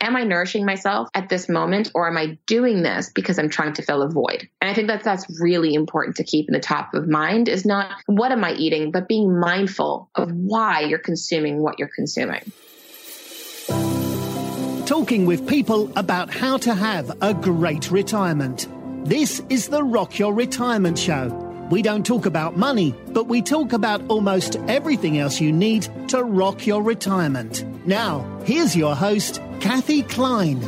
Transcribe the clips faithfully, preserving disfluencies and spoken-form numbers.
Am I nourishing myself at this moment, or am I doing this because I'm trying to fill a void? And I think that that's really important to keep in the top of mind, is not what am I eating, but being mindful of why you're consuming what you're consuming. Talking with people about how to have a great retirement. This is the Rock Your Retirement Show. We don't talk about money, but we talk about almost everything else you need to rock your retirement. Now, here's your host, Kathy Klein.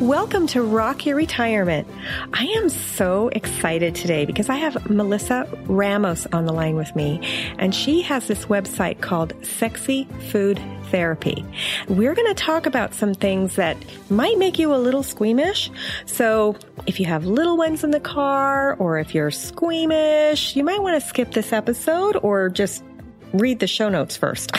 Welcome to Rock Your Retirement. I am so excited today because I have Melissa Ramos on the line with me, and she has this website called Sexy Food Therapy. We're going to talk about some things that might make you a little squeamish. So if you have little ones in the car, or if you're squeamish, you might want to skip this episode or just read the show notes first.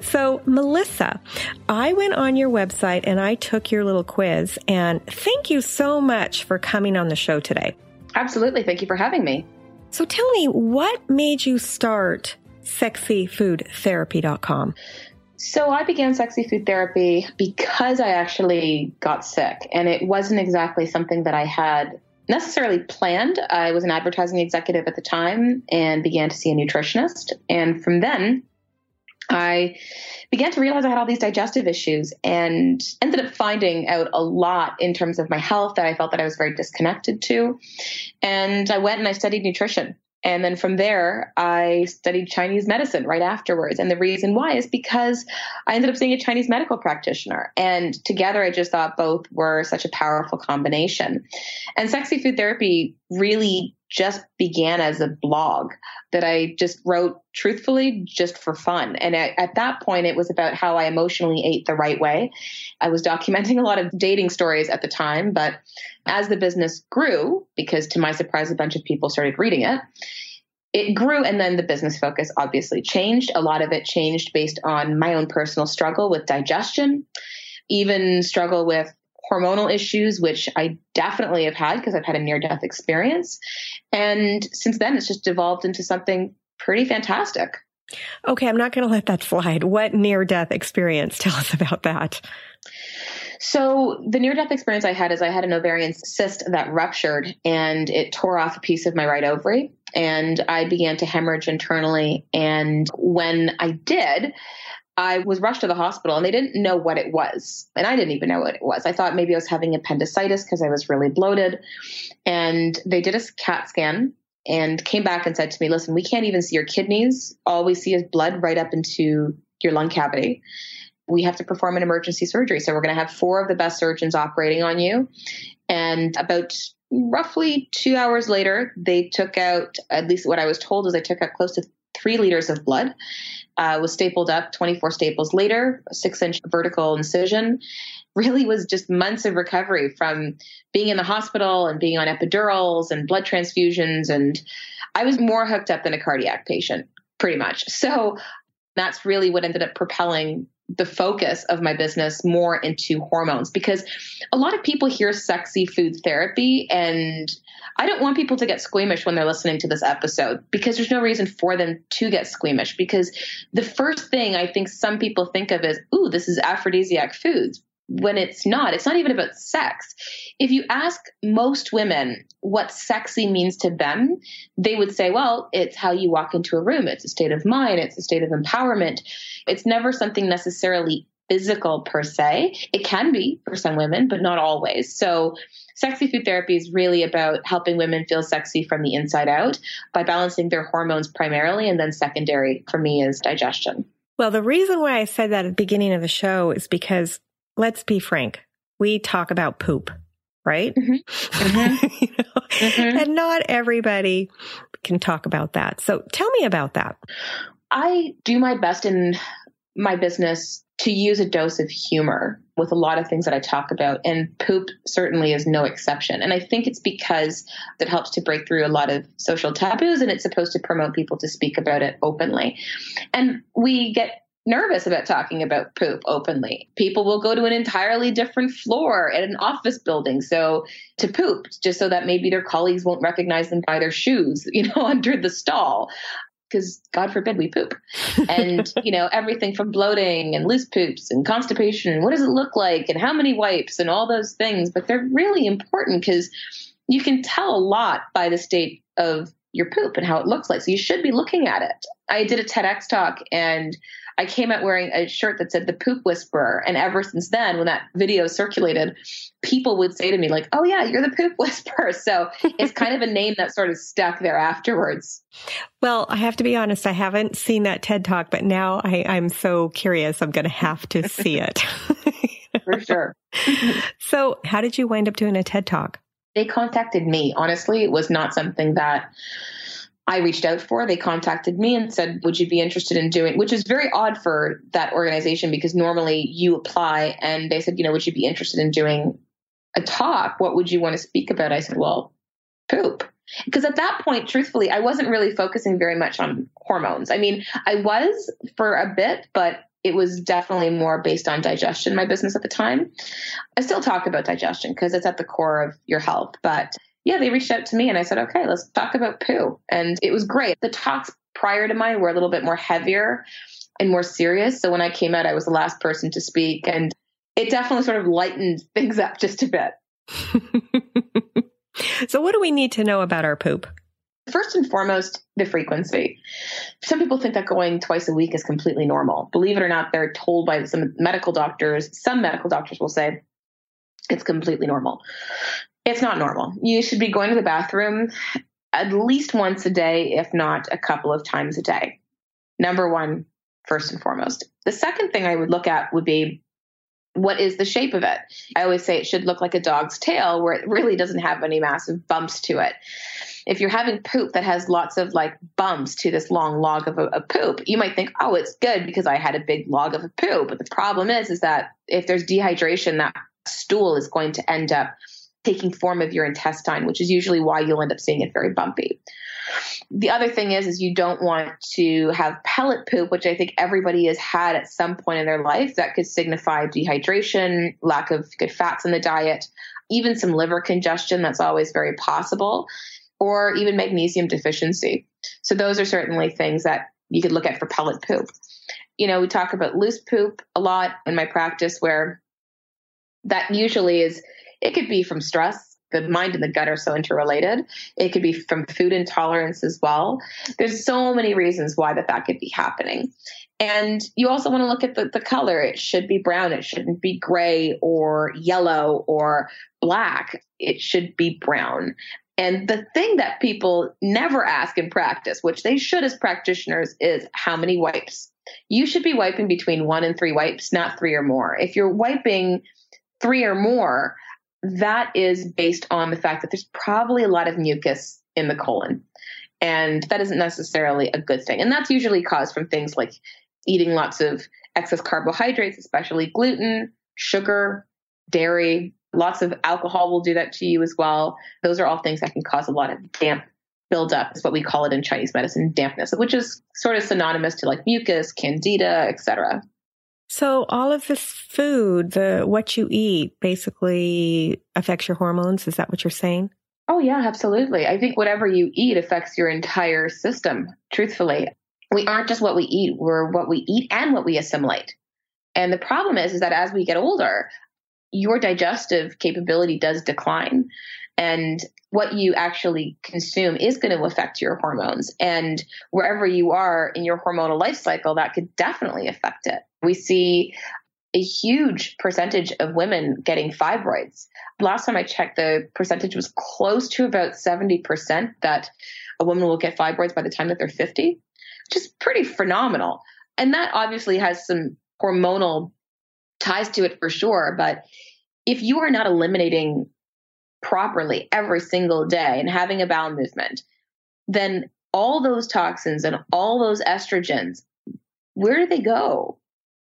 So, Melissa, I went on your website and I took your little quiz, and thank you so much for coming on the show today. Absolutely. Thank you for having me. So tell me, what made you start sexy food therapy dot com? So I began Sexy Food Therapy because I actually got sick, and it wasn't exactly something that I had necessarily planned. I was an advertising executive at the time and began to see a nutritionist. And from then, I began to realize I had all these digestive issues and ended up finding out a lot in terms of my health that I felt that I was very disconnected to. And I went and I studied nutrition. And then from there, I studied Chinese medicine right afterwards. And the reason why is because I ended up seeing a Chinese medical practitioner. And together, I just thought both were such a powerful combination. And Sexy Food Therapy really just began as a blog that I just wrote truthfully just for fun. And at, at that point, it was about how I emotionally ate the right way. I was documenting a lot of dating stories at the time, but as the business grew, because to my surprise, a bunch of people started reading it, it grew. And then the business focus obviously changed. A lot of it changed based on my own personal struggle with digestion, even struggle with hormonal issues, which I definitely have had because I've had a near-death experience. And since then, it's just evolved into something pretty fantastic. Okay, I'm not going to let that slide. What near-death experience? Tell us about that. So the near-death experience I had is I had an ovarian cyst that ruptured, and it tore off a piece of my right ovary, and I began to hemorrhage internally. And when I did, I was rushed to the hospital and they didn't know what it was. And I didn't even know what it was. I thought maybe I was having appendicitis because I was really bloated. And they did a CAT scan and came back and said to me, listen, we can't even see your kidneys. All we see is blood right up into your lung cavity. We have to perform an emergency surgery. So we're going to have four of the best surgeons operating on you. And about roughly two hours later, they took out, at least what I was told is they took out close to three liters of blood, uh, was stapled up twenty-four staples later, a six inch vertical incision. Really was just months of recovery from being in the hospital and being on epidurals and blood transfusions. And I was more hooked up than a cardiac patient, pretty much. So that's really what ended up propelling the focus of my business more into hormones, because a lot of people hear Sexy Food Therapy, and I don't want people to get squeamish when they're listening to this episode, because there's no reason for them to get squeamish, because the first thing I think some people think of is, ooh, this is aphrodisiac foods, when it's not. It's not even about sex. If you ask most women what sexy means to them, they would say, well, it's how you walk into a room. It's a state of mind. It's a state of empowerment. It's never something necessarily physical per se. It can be for some women, but not always. So Sexy Food Therapy is really about helping women feel sexy from the inside out by balancing their hormones primarily. And then secondary for me is digestion. Well, the reason why I said that at the beginning of the show is because, let's be frank, we talk about poop, right? Mm-hmm. Mm-hmm. you know? Mm-hmm. And not everybody can talk about that. So tell me about that. I do my best in my business to use a dose of humor with a lot of things that I talk about, and poop certainly is no exception. And I think it's because that helps to break through a lot of social taboos, and it's supposed to promote people to speak about it openly. And we get nervous about talking about poop openly. People will go to an entirely different floor at an office building so to poop, just so that maybe their colleagues won't recognize them by their shoes, you know, under the stall. because God forbid we poop. And, you know, everything from bloating and loose poops and constipation and what does it look like and how many wipes and all those things. But they're really important because you can tell a lot by the state of your poop and how it looks like. So you should be looking at it. I did a TEDx talk and I came out wearing a shirt that said The Poop Whisperer. And ever since then, when that video circulated, people would say to me like, oh yeah, you're the poop whisperer. So it's kind of a name that sort of stuck there afterwards. Well, I have to be honest, I haven't seen that TED talk, but now I, I'm so curious. I'm going to have to see it. For sure. So how did you wind up doing a TED talk? They contacted me. Honestly, it was not something that I reached out for. They contacted me and said, would you be interested in doing, which is very odd for that organization because normally you apply and they said, you know, would you be interested in doing a talk? What would you want to speak about? I said, well, poop. Because at that point, truthfully, I wasn't really focusing very much on hormones. I mean, I was for a bit, but it was definitely more based on digestion, my business at the time. I still talk about digestion because it's at the core of your health, but yeah, they reached out to me and I said, okay, let's talk about poo. And it was great. The talks prior to mine were a little bit more heavier and more serious. So when I came out, I was the last person to speak and it definitely sort of lightened things up just a bit. So what do we need to know about our poop? First and foremost, the frequency. Some people think that going twice a week is completely normal. Believe it or not, they're told by some medical doctors, some medical doctors will say it's completely normal. It's not normal. You should be going to the bathroom at least once a day, if not a couple of times a day. Number one, first and foremost. The second thing I would look at would be, what is the shape of it? I always say it should look like a dog's tail where it really doesn't have any massive bumps to it. If you're having poop that has lots of like bumps to this long log of a, a poop, you might think, oh, it's good because I had a big log of a poo. But the problem is, is that if there's dehydration, that stool is going to end up taking form of your intestine, which is usually why you'll end up seeing it very bumpy. The other thing is, is you don't want to have pellet poop, which I think everybody has had at some point in their life. That could signify dehydration, lack of good fats in the diet, even some liver congestion. That's always very possible, or even magnesium deficiency. So those are certainly things that you could look at for pellet poop. You know, we talk about loose poop a lot in my practice where that usually is, it could be from stress. The mind and the gut are so interrelated. It could be from food intolerance as well. There's so many reasons why that, that could be happening. And you also want to look at the, the color. It should be brown. It shouldn't be gray or yellow or black. It should be brown. And the thing that people never ask in practice, which they should as practitioners, is how many wipes. You should be wiping between one and three wipes, not three or more. If you're wiping three or more, that is based on the fact that there's probably a lot of mucus in the colon. And that isn't necessarily a good thing. And that's usually caused from things like eating lots of excess carbohydrates, especially gluten, sugar, dairy. Lots of alcohol will do that to you as well. Those are all things that can cause a lot of damp buildup, is what we call it in Chinese medicine, dampness, which is sort of synonymous to like mucus, candida, et cetera. So all of this food, the what you eat basically affects your hormones. Is that what you're saying? Oh, yeah, absolutely. I think whatever you eat affects your entire system, truthfully. We aren't just what we eat, we're what we eat and what we assimilate. And the problem is, is that as we get older, your digestive capability does decline. And what you actually consume is going to affect your hormones. And wherever you are in your hormonal life cycle, that could definitely affect it. We see a huge percentage of women getting fibroids. Last time I checked, the percentage was close to about seventy percent that a woman will get fibroids by the time that they're fifty, which is pretty phenomenal. And that obviously has some hormonal ties to it for sure. But if you are not eliminating properly every single day and having a bowel movement, then all those toxins and all those estrogens, where do they go?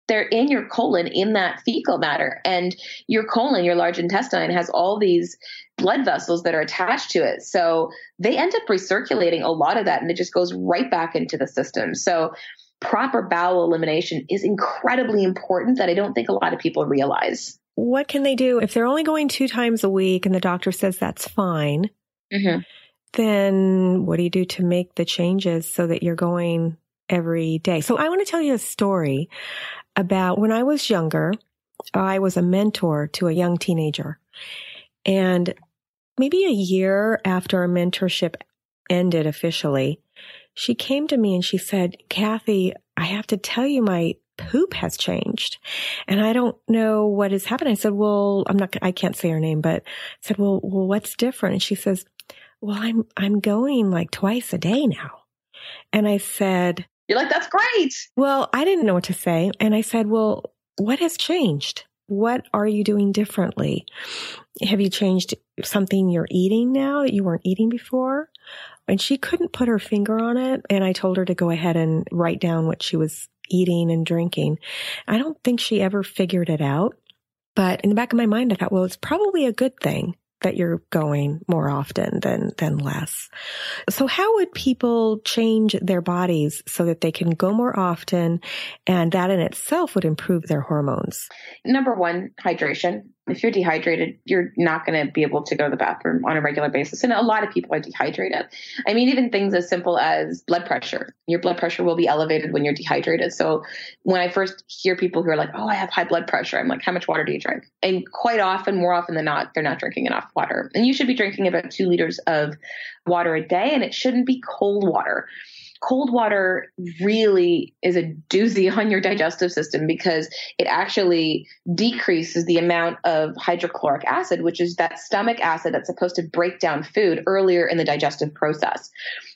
They're in your colon, in that fecal matter. And your colon, your large intestine, has all these blood vessels that are attached to it. So they end up recirculating a lot of that and it just goes right back into the system. So proper bowel elimination is incredibly important that I don't think a lot of people realize. What can they do if they're only going two times a week and the doctor says that's fine? Mm-hmm. then what do you do to make the changes so that you're going every day? So I want to tell you a story about when I was younger. I was a mentor to a young teenager, and maybe a year after our mentorship ended officially, she came to me and she said, Kathy, I have to tell you my poop has changed and I don't know what has happened. I said, well, I'm not, I can't say her name, but I said, well, well, what's different? And she says, well, I'm, I'm going like twice a day now. And I said, you're like, that's great. Well, I didn't know what to say. And I said, well, what has changed? What are you doing differently? Have you changed something you're eating now that you weren't eating before? And she couldn't put her finger on it. And I told her to go ahead and write down what she was eating and drinking. I don't think she ever figured it out. But in the back of my mind, I thought, well, it's probably a good thing that you're going more often than, than less. So how would people change their bodies so that they can go more often? And that in itself would improve their hormones. Number one, hydration. If you're dehydrated, you're not going to be able to go to the bathroom on a regular basis. And a lot of people are dehydrated. I mean, even things as simple as blood pressure. Your blood pressure will be elevated when you're dehydrated. So when I first hear people who are like, oh, I have high blood pressure, I'm like, how much water do you drink? And quite often, more often than not, they're not drinking enough water. And you should be drinking about two liters of water a day, and it shouldn't be cold water. Cold water really is a doozy on your digestive system because it actually decreases the amount of hydrochloric acid, which is that stomach acid that's supposed to break down food earlier in the digestive process.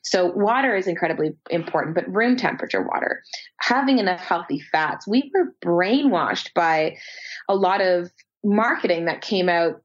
So water is incredibly important, but room temperature water, having enough healthy fats. We were brainwashed by a lot of marketing that came out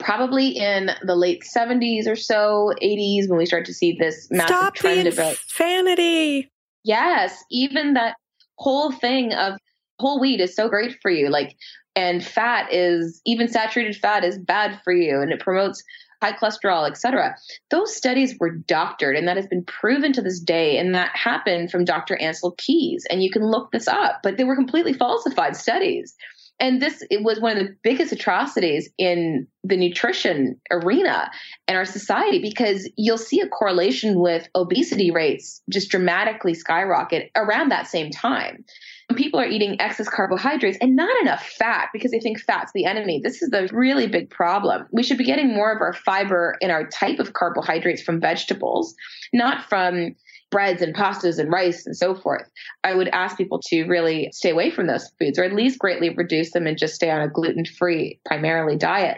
probably in the late seventies or so, eighties, when we start to see this massive Stop trend about insanity. Yes. Even that whole thing of whole wheat is so great for you. Like, and fat is, even saturated fat is bad for you. And it promotes high cholesterol, et cetera. Those studies were doctored, and that has been proven to this day. And that happened from Doctor Ansel Keys. And you can look this up, but they were completely falsified studies. And this, it was one of the biggest atrocities in the nutrition arena in our society, because you'll see a correlation with obesity rates just dramatically skyrocket around that same time. And people are eating excess carbohydrates and not enough fat because they think fat's the enemy. This is the really big problem. We should be getting more of our fiber in our type of carbohydrates from vegetables, not from breads and pastas and rice and so forth. I would ask people to really stay away from those foods, or at least greatly reduce them and just stay on a gluten-free primarily diet.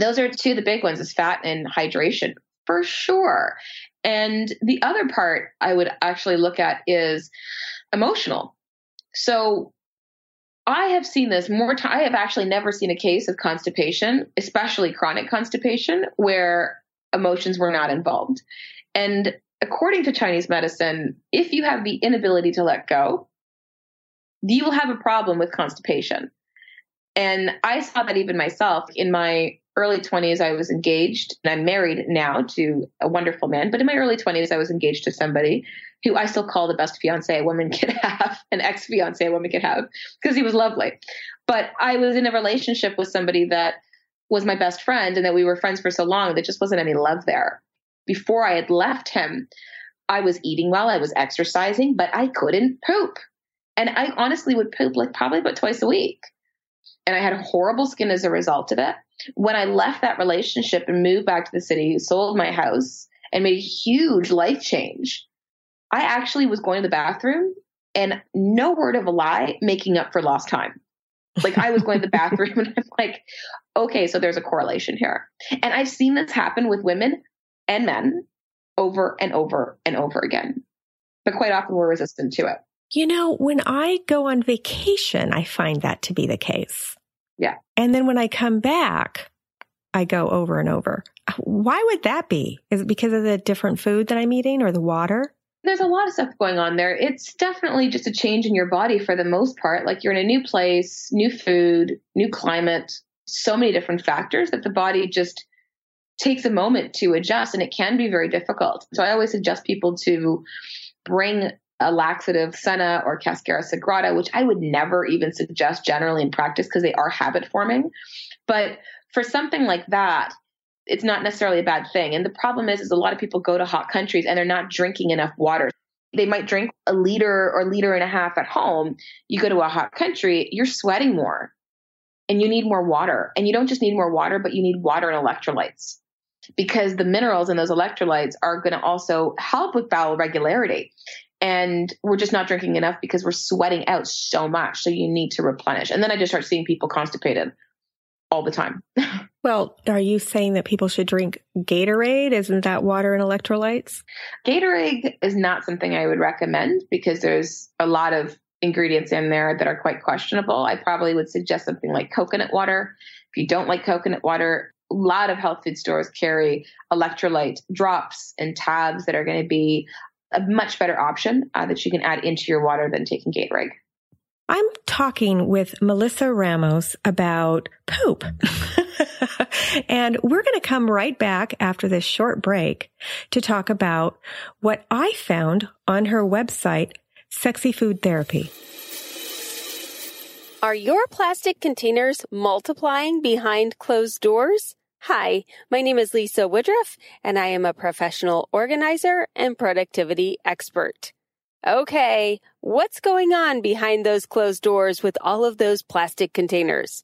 Those are two of the big ones, is fat and hydration for sure. And the other part I would actually look at is emotional. So I have seen this more time. I have actually never seen a case of constipation, especially chronic constipation, where emotions were not involved. And according to Chinese medicine, if you have the inability to let go, you will have a problem with constipation. And I saw that even myself. In my early twenties, I was engaged, and I'm married now to a wonderful man. But in my early twenties, I was engaged to somebody who I still call the best fiance a woman could have, an ex-fiance a woman could have, because he was lovely. But I was in a relationship with somebody that was my best friend, and that we were friends for so long, that just wasn't any love there. Before I had left him, I was eating well, I was exercising, but I couldn't poop. And I honestly would poop like probably about twice a week. And I had horrible skin as a result of it. When I left that relationship and moved back to the city, sold my house, and made a huge life change, I actually was going to the bathroom, and no word of a lie, making up for lost time. Like, I was going to the bathroom and I'm like, okay, so there's a correlation here. And I've seen this happen with women and men over and over and over again. But quite often we're resistant to it. You know, when I go on vacation, I find that to be the case. Yeah. And then when I come back, I go over and over. Why would that be? Is it because of the different food that I'm eating or the water? There's a lot of stuff going on there. It's definitely just a change in your body for the most part. Like, you're in a new place, new food, new climate, so many different factors that the body just takes a moment to adjust, and it can be very difficult. So I always suggest people to bring a laxative, senna or cascara sagrada, which I would never even suggest generally in practice because they are habit forming. But for something like that, it's not necessarily a bad thing. And the problem is, is a lot of people go to hot countries and they're not drinking enough water. They might drink a liter or liter and a half at home. You go to a hot country, you're sweating more and you need more water. And you don't just need more water, but you need water and electrolytes, because the minerals in those electrolytes are going to also help with bowel regularity. And we're just not drinking enough because we're sweating out so much. So you need to replenish. And then I just start seeing people constipated all the time. Well, are you saying that people should drink Gatorade? Isn't that water and electrolytes? Gatorade is not something I would recommend because there's a lot of ingredients in there that are quite questionable. I probably would suggest something like coconut water. If you don't like coconut water, a lot of health food stores carry electrolyte drops and tabs that are going to be a much better option uh, that you can add into your water than taking Gatorade. I'm talking with Melissa Ramos about poop. And we're going to come right back after this short break to talk about what I found on her website, Sexy Food Therapy. Are your plastic containers multiplying behind closed doors? Hi, my name is Lisa Woodruff, and I am a professional organizer and productivity expert. Okay, what's going on behind those closed doors with all of those plastic containers?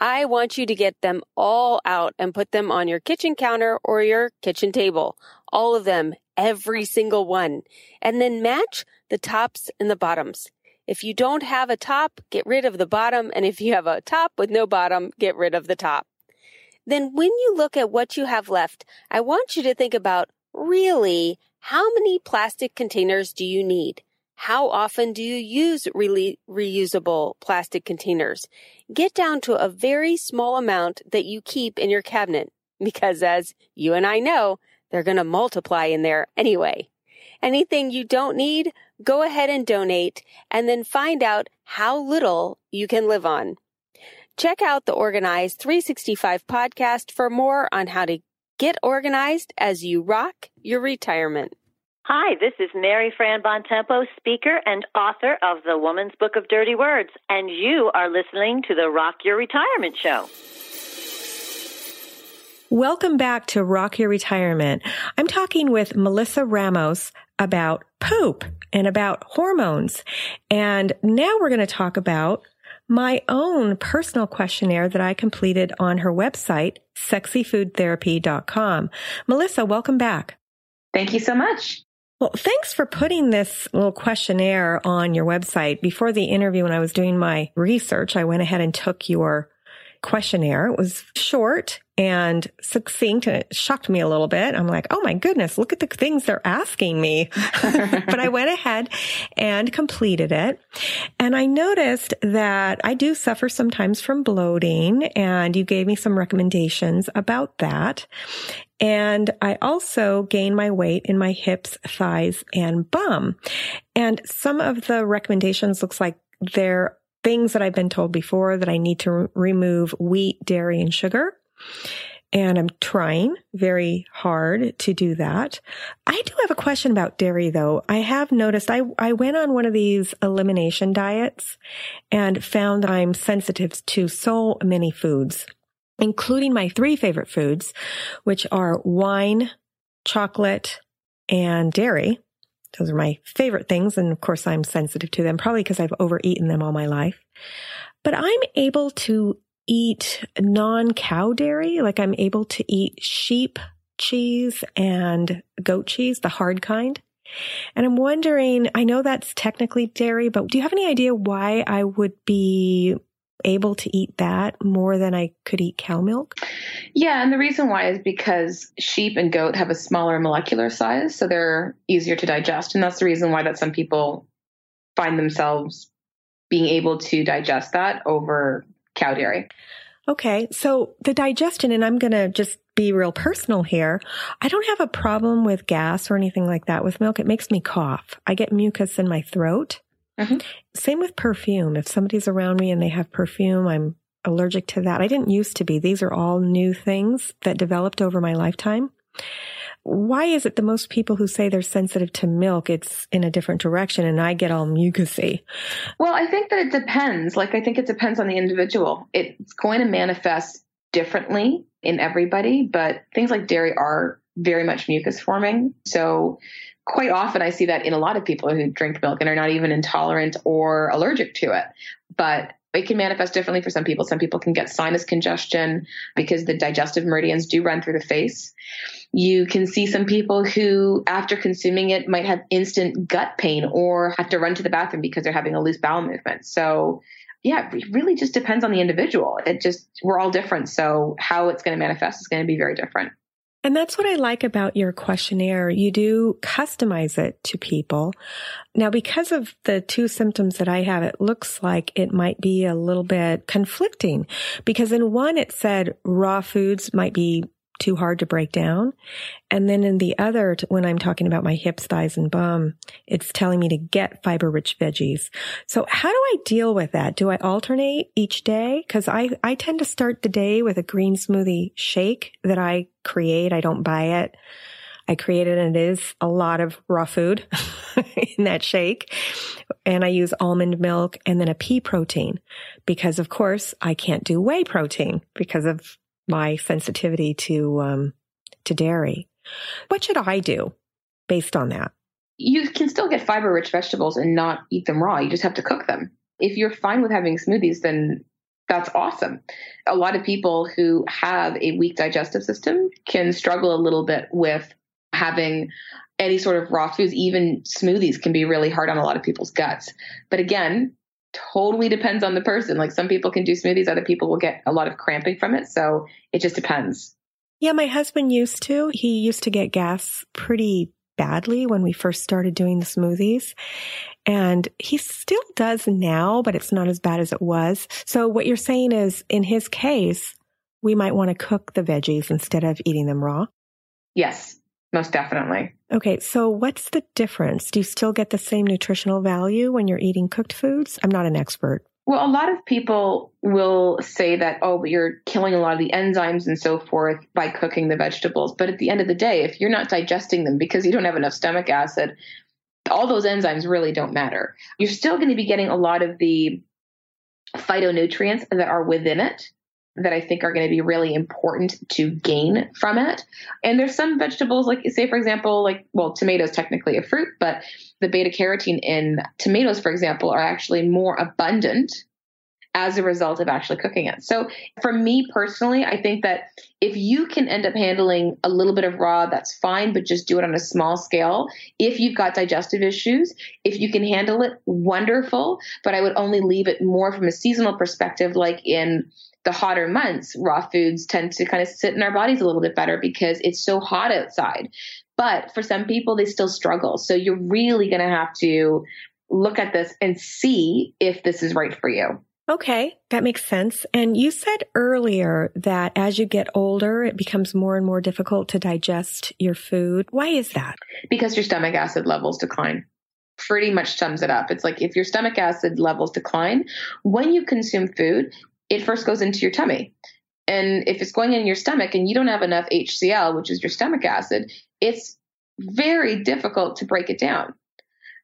I want you to get them all out and put them on your kitchen counter or your kitchen table. All of them, every single one. And then match the tops and the bottoms. If you don't have a top, get rid of the bottom. And if you have a top with no bottom, get rid of the top. Then when you look at what you have left, I want you to think about, really, how many plastic containers do you need? How often do you use re- reusable plastic containers? Get down to a very small amount that you keep in your cabinet, because as you and I know, they're going to multiply in there anyway. Anything you don't need, go ahead and donate, and then find out how little you can live on. Check out the Organize three sixty-five podcast for more on how to get organized as you rock your retirement. Hi, this is Mary Fran Bontempo, speaker and author of The Woman's Book of Dirty Words, and you are listening to the Rock Your Retirement Show. Welcome back to Rock Your Retirement. I'm talking with Melissa Ramos about poop and about hormones. And now we're going to talk about my own personal questionnaire that I completed on her website, sexy food therapy dot com. Melissa, welcome back. Thank you so much. Well, thanks for putting this little questionnaire on your website. Before the interview, when I was doing my research, I went ahead and took your questionnaire. It was short and succinct, and it shocked me a little bit. I'm like, oh my goodness, look at the things they're asking me. But I went ahead and completed it. And I noticed that I do suffer sometimes from bloating, and you gave me some recommendations about that. And I also gain my weight in my hips, thighs, and bum. And some of the recommendations looks like they're things that I've been told before, that I need to re- remove wheat, dairy, and sugar. And I'm trying very hard to do that. I do have a question about dairy, though. I have noticed I, I went on one of these elimination diets and found that I'm sensitive to so many foods, including my three favorite foods, which are wine, chocolate, and dairy. Those are my favorite things. And of course, I'm sensitive to them, probably because I've overeaten them all my life. But I'm able to eat non-cow dairy. Like I'm able to eat sheep cheese and goat cheese, the hard kind. And I'm wondering, I know that's technically dairy, but do you have any idea why I would be able to eat that more than I could eat cow milk? Yeah. And the reason why is because sheep and goat have a smaller molecular size, so they're easier to digest. And that's the reason why that some people find themselves being able to digest that over cow dairy. Okay. So the digestion, and I'm going to just be real personal here. I don't have a problem with gas or anything like that with milk. It makes me cough. I get mucus in my throat. Mm-hmm. Same with perfume. If somebody's around me and they have perfume, I'm allergic to that. I didn't used to be. These are all new things that developed over my lifetime. Why is it that most people who say they're sensitive to milk, it's in a different direction, and I get all mucusy? Well, I think that it depends. Like, I think it depends on the individual. It's going to manifest differently in everybody, but things like dairy are very much mucus forming. So quite often I see that in a lot of people who drink milk and are not even intolerant or allergic to it, but it can manifest differently for some people. Some people can get sinus congestion because the digestive meridians do run through the face. You can see some people who, after consuming it, might have instant gut pain or have to run to the bathroom because they're having a loose bowel movement. So yeah, it really just depends on the individual. It just, we're all different. So how it's going to manifest is going to be very different. And that's what I like about your questionnaire. You do customize it to people. Now, because of the two symptoms that I have, it looks like it might be a little bit conflicting, because in one it said raw foods might be too hard to break down. And then in the other, when I'm talking about my hips, thighs, and bum, it's telling me to get fiber-rich veggies. So how do I deal with that? Do I alternate each day? Because I, I tend to start the day with a green smoothie shake that I create. I don't buy it. I create it, and it is a lot of raw food in that shake. And I use almond milk and then a pea protein, because of course I can't do whey protein because of my sensitivity to um, to dairy. What should I do based on that? You can still get fiber-rich vegetables and not eat them raw. You just have to cook them. If you're fine with having smoothies, then that's awesome. A lot of people who have a weak digestive system can struggle a little bit with having any sort of raw foods. Even smoothies can be really hard on a lot of people's guts. But again, totally depends on the person. Like, some people can do smoothies, other people will get a lot of cramping from it. So it just depends. Yeah, my husband used to. He used to get gas pretty badly when we first started doing the smoothies. And he still does now, but it's not as bad as it was. So what you're saying is, in his case, we might want to cook the veggies instead of eating them raw? Yes, most definitely. Okay, so what's the difference? Do you still get the same nutritional value when you're eating cooked foods? I'm not an expert. Well, a lot of people will say that, oh, but you're killing a lot of the enzymes and so forth by cooking the vegetables. But at the end of the day, if you're not digesting them because you don't have enough stomach acid, all those enzymes really don't matter. You're still going to be getting a lot of the phytonutrients that are within it that I think are going to be really important to gain from it. And there's some vegetables, like, say, for example, like, well, tomatoes, technically a fruit, but the beta carotene in tomatoes, for example, are actually more abundant as a result of actually cooking it. So for me personally, I think that if you can end up handling a little bit of raw, that's fine, but just do it on a small scale. If you've got digestive issues, if you can handle it, wonderful. But I would only leave it more from a seasonal perspective. Like, in the hotter months, raw foods tend to kind of sit in our bodies a little bit better because it's so hot outside. But for some people, they still struggle. So you're really going to have to look at this and see if this is right for you. Okay, that makes sense. And you said earlier that as you get older, it becomes more and more difficult to digest your food. Why is that? Because your stomach acid levels decline. Pretty much sums it up. It's like, if your stomach acid levels decline, when you consume food, it first goes into your tummy. And if it's going in your stomach and you don't have enough H C L, which is your stomach acid, it's very difficult to break it down.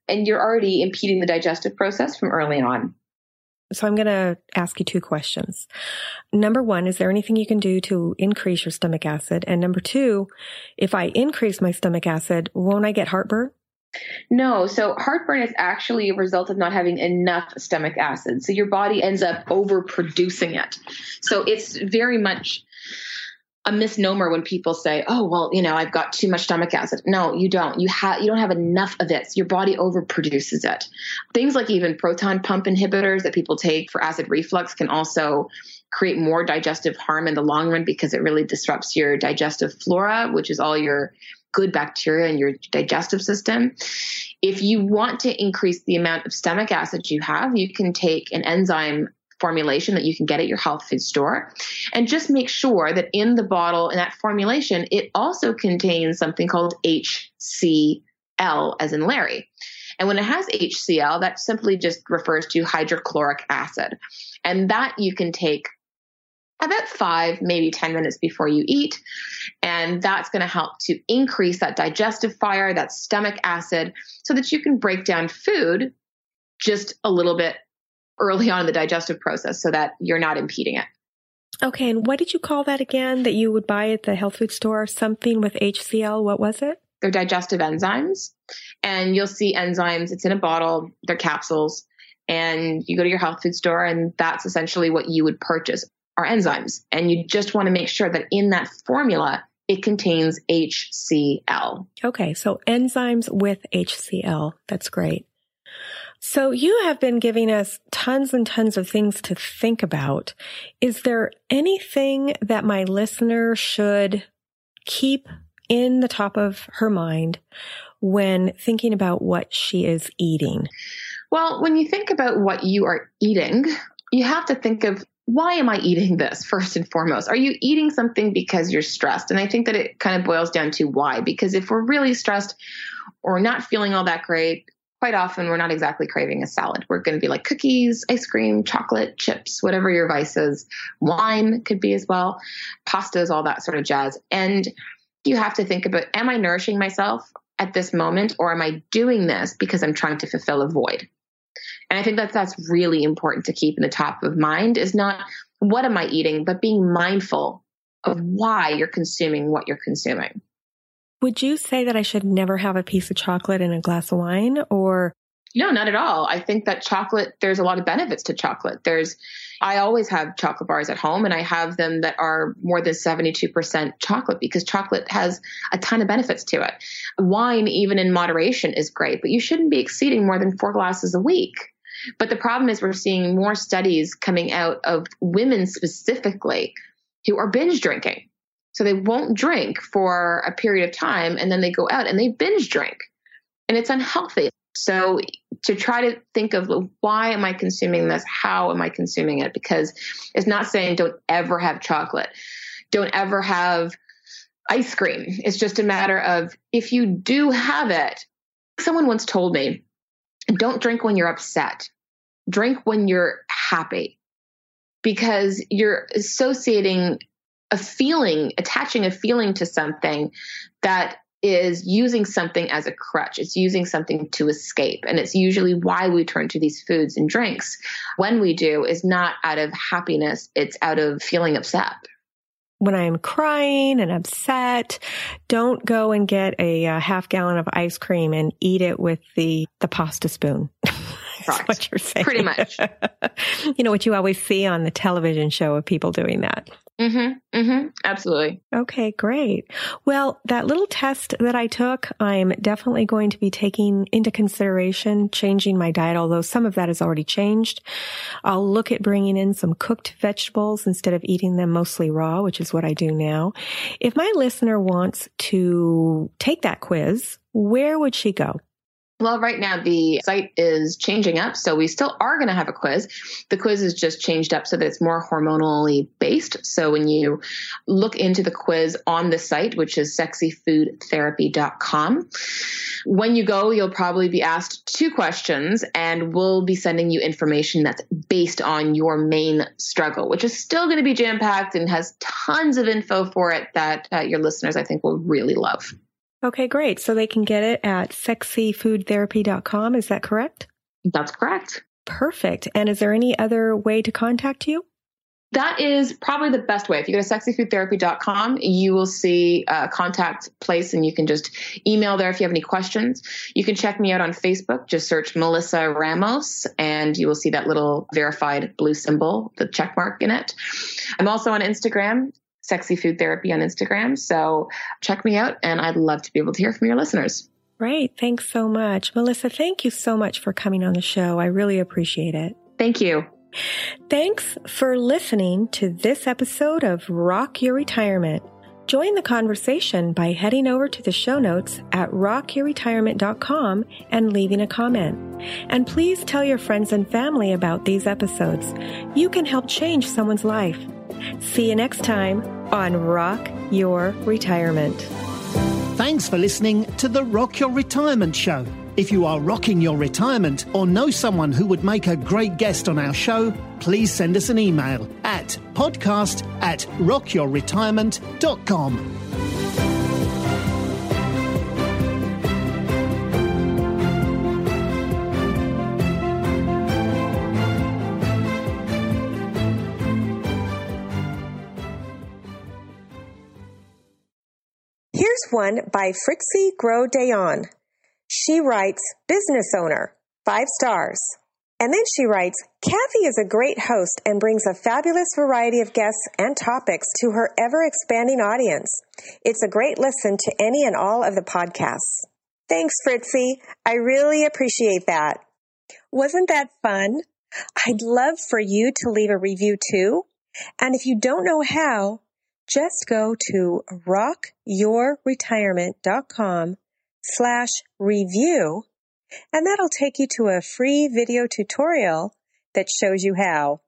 And you're already impeding the digestive process from early on. So I'm going to ask you two questions. Number one, is there anything you can do to increase your stomach acid? And number two, if I increase my stomach acid, won't I get heartburn? No. So heartburn is actually a result of not having enough stomach acid. So your body ends up overproducing it. So it's very much a misnomer when people say, oh, well, you know, I've got too much stomach acid. No, you don't. You have, you don't have enough of it. So your body overproduces it. Things like even proton pump inhibitors that people take for acid reflux can also create more digestive harm in the long run, because it really disrupts your digestive flora, which is all your good bacteria in your digestive system. If you want to increase the amount of stomach acid you have, you can take an enzyme formulation that you can get at your health food store, and just make sure that in the bottle, in that formulation, it also contains something called H C L, as in Larry. And when it has H C L, that simply just refers to hydrochloric acid. And that you can take about five, maybe ten minutes before you eat. And that's going to help to increase that digestive fire, that stomach acid, so that you can break down food just a little bit early on in the digestive process so that you're not impeding it. Okay. And what did you call that again that you would buy at the health food store? Something with H C L. What was it? They're digestive enzymes. And you'll see enzymes. It's in a bottle. They're capsules. And you go to your health food store, and that's essentially what you would purchase are enzymes. And you just want to make sure that in that formula, it contains H C L. Okay. So enzymes with H C L. That's great. So you have been giving us tons and tons of things to think about. Is there anything that my listener should keep in the top of her mind when thinking about what she is eating? Well, when you think about what you are eating, you have to think of, why am I eating this first and foremost? Are you eating something because you're stressed? And I think that it kind of boils down to why, because if we're really stressed or not feeling all that great, quite often we're not exactly craving a salad. We're going to be like cookies, ice cream, chocolate, chips, whatever your vice is. Wine could be as well. Pastas, all that sort of jazz. And you have to think about, am I nourishing myself at this moment, or am I doing this because I'm trying to fulfill a void? And I think that that's really important to keep in the top of mind, is not what am I eating, but being mindful of why you're consuming what you're consuming. Would you say that I should never have a piece of chocolate and a glass of wine, or? No, not at all. I think that chocolate, there's a lot of benefits to chocolate. There's, I always have chocolate bars at home, and I have them that are more than seventy-two percent chocolate, because chocolate has a ton of benefits to it. Wine, even in moderation, is great, but you shouldn't be exceeding more than four glasses a week. But the problem is we're seeing more studies coming out of women specifically who are binge drinking. So they won't drink for a period of time, and then they go out and they binge drink, and it's unhealthy. So to try to think of, why am I consuming this? How am I consuming it? Because it's not saying don't ever have chocolate. Don't ever have ice cream. It's just a matter of, if you do have it, someone once told me, don't drink when you're upset. Drink when you're happy, because you're associating a feeling, attaching a feeling to something that is using something as a crutch. It's using something to escape. And it's usually why we turn to these foods and drinks when we do, is not out of happiness. It's out of feeling upset. When I'm crying and upset, don't go and get a, a half gallon of ice cream and eat it with the, the pasta spoon. That's what you're saying. Pretty much. You know, what you always see on the television show of people doing that. Mm-hmm. Mm-hmm. Absolutely. Okay, great. Well, that little test that I took, I'm definitely going to be taking into consideration changing my diet, although some of that has already changed. I'll look at bringing in some cooked vegetables instead of eating them mostly raw, which is what I do now. If my listener wants to take that quiz, where would she go? Well, right now the site is changing up, so we still are going to have a quiz. The quiz is just changed up so that it's more hormonally based. So when you look into the quiz on the site, which is sexy food therapy dot com, when you go, you'll probably be asked two questions, and we'll be sending you information that's based on your main struggle, which is still going to be jam-packed and has tons of info for it that uh, your listeners, I think, will really love. Okay, great. So they can get it at sexy food therapy dot com. Is that correct? That's correct. Perfect. And is there any other way to contact you? That is probably the best way. If you go to sexy food therapy dot com, you will see a contact place, and you can just email there if you have any questions. You can check me out on Facebook. Just search Melissa Ramos, and you will see that little verified blue symbol, the check mark in it. I'm also on Instagram, Sexy Food Therapy on Instagram. So check me out, and I'd love to be able to hear from your listeners. Right. Thanks so much. Melissa, thank you so much for coming on the show. I really appreciate it. Thank you. Thanks for listening to this episode of Rock Your Retirement. Join the conversation by heading over to the show notes at rock your retirement dot com and leaving a comment. And please tell your friends and family about these episodes. You can help change someone's life. See you next time on Rock Your Retirement. Thanks for listening to the Rock Your Retirement Show. If you are rocking your retirement or know someone who would make a great guest on our show, please send us an email at podcast at rock your retirement dot com. Here's one by Fritzi Gordon. She writes, business owner, five stars. And then she writes, Kathy is a great host and brings a fabulous variety of guests and topics to her ever-expanding audience. It's a great listen to any and all of the podcasts. Thanks, Fritzi. I really appreciate that. Wasn't that fun? I'd love for you to leave a review too. And if you don't know how, just go to rock your retirement dot com slash review, and that'll take you to a free video tutorial that shows you how.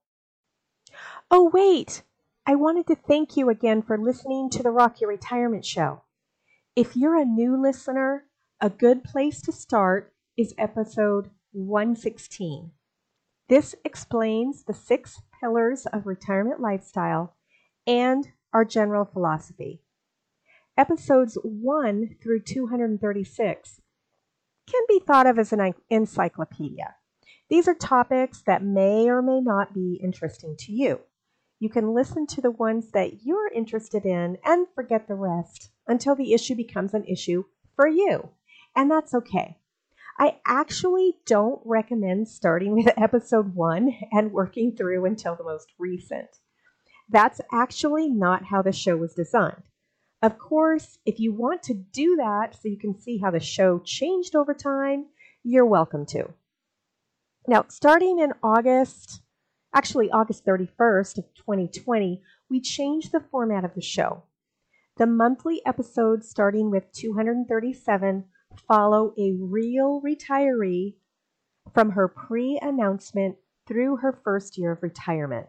Oh, wait. I wanted to thank you again for listening to the Rock Your Retirement Show. If you're a new listener, a good place to start is episode one sixteen. This explains the six pillars of retirement lifestyle and our general philosophy. Episodes one through two hundred thirty-six can be thought of as an encyclopedia. These are topics that may or may not be interesting to you. You can listen to the ones that you're interested in and forget the rest until the issue becomes an issue for you. And that's okay. I actually don't recommend starting with episode one and working through until the most recent. That's actually not how the show was designed. Of course, if you want to do that so you can see how the show changed over time, you're welcome to. Now, starting in August, actually August thirty-first of twenty twenty, we changed the format of the show. The monthly episodes starting with two hundred thirty-seven follow a real retiree from her pre-announcement through her first year of retirement.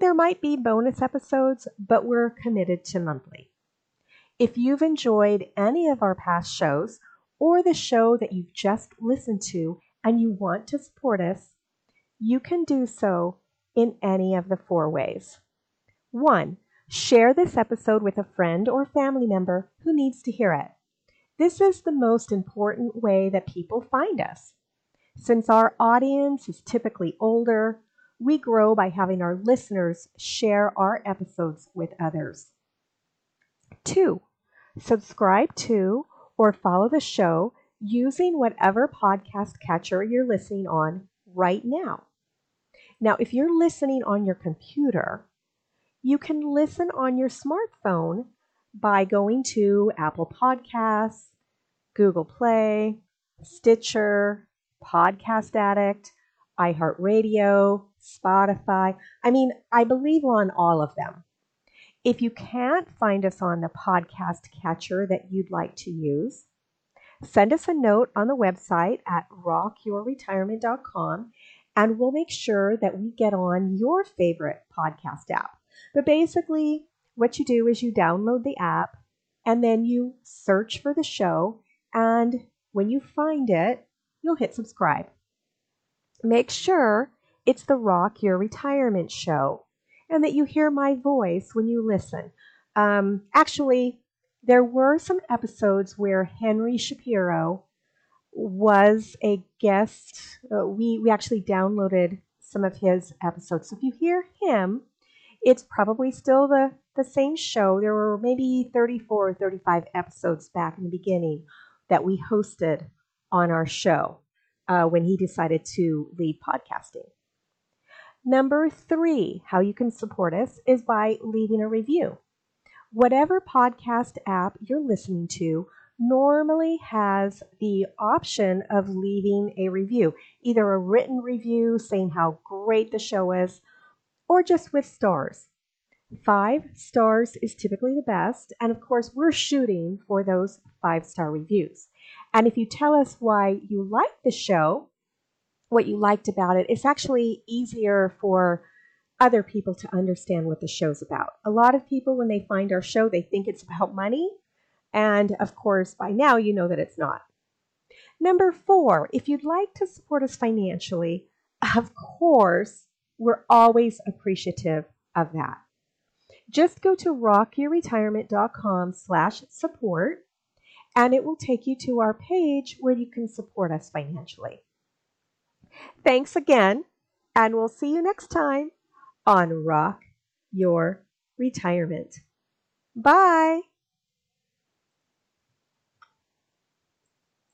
There might be bonus episodes, but we're committed to monthly. If you've enjoyed any of our past shows or the show that you've just listened to and you want to support us, you can do so in any of the four ways. One, share this episode with a friend or family member who needs to hear it. This is the most important way that people find us. Since our audience is typically older, we grow by having our listeners share our episodes with others. Two, subscribe to or follow the show using whatever podcast catcher you're listening on right now. Now, if you're listening on your computer, you can listen on your smartphone by going to Apple Podcasts, Google Play, Stitcher, Podcast Addict, iHeartRadio, Spotify. I mean, I believe on all of them. If you can't find us on the podcast catcher that you'd like to use, send us a note on the website at rock your retirement dot com and we'll make sure that we get on your favorite podcast app. But basically, what you do is you download the app and then you search for the show, and when you find it, you'll hit subscribe. Make sure it's the Rock Your Retirement Show, and that you hear my voice when you listen. Um, actually, there were some episodes where Henry Shapiro was a guest. Uh, we, we actually downloaded some of his episodes. So if you hear him, it's probably still the, the same show. There were maybe thirty-four or thirty-five episodes back in the beginning that we hosted on our show uh, when he decided to leave podcasting. Number three, how you can support us is by leaving a review. Whatever podcast app you're listening to normally has the option of leaving a review, either a written review saying how great the show is, or just with stars. Five stars is typically the best, and of course, we're shooting for those five-star reviews. And if you tell us why you like the show, what you liked about it, it's actually easier for other people to understand what the show's about. A lot of people, when they find our show, they think it's about money. And of course, by now, you know that it's not. Number four, if you'd like to support us financially, of course, we're always appreciative of that. Just go to rock your retirement dot com slash support, and it will take you to our page where you can support us financially. Thanks again, and we'll see you next time on Rock Your Retirement. Bye.